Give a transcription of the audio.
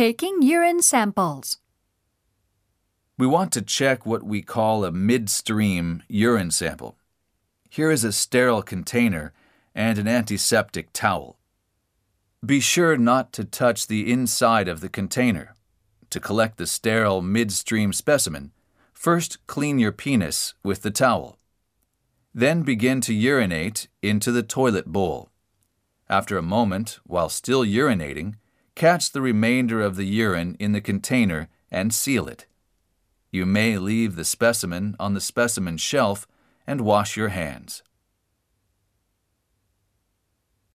Taking urine samples. We want to check what we call a midstream urine sample. Here is a sterile container and an antiseptic towel. Be sure not to touch the inside of the container. To collect the sterile midstream specimen, first clean your penis with the towel. Then begin to urinate into the toilet bowl. After a moment, while still urinating, catch the remainder of the urine in the container and seal it. You may leave the specimen on the specimen shelf and wash your hands.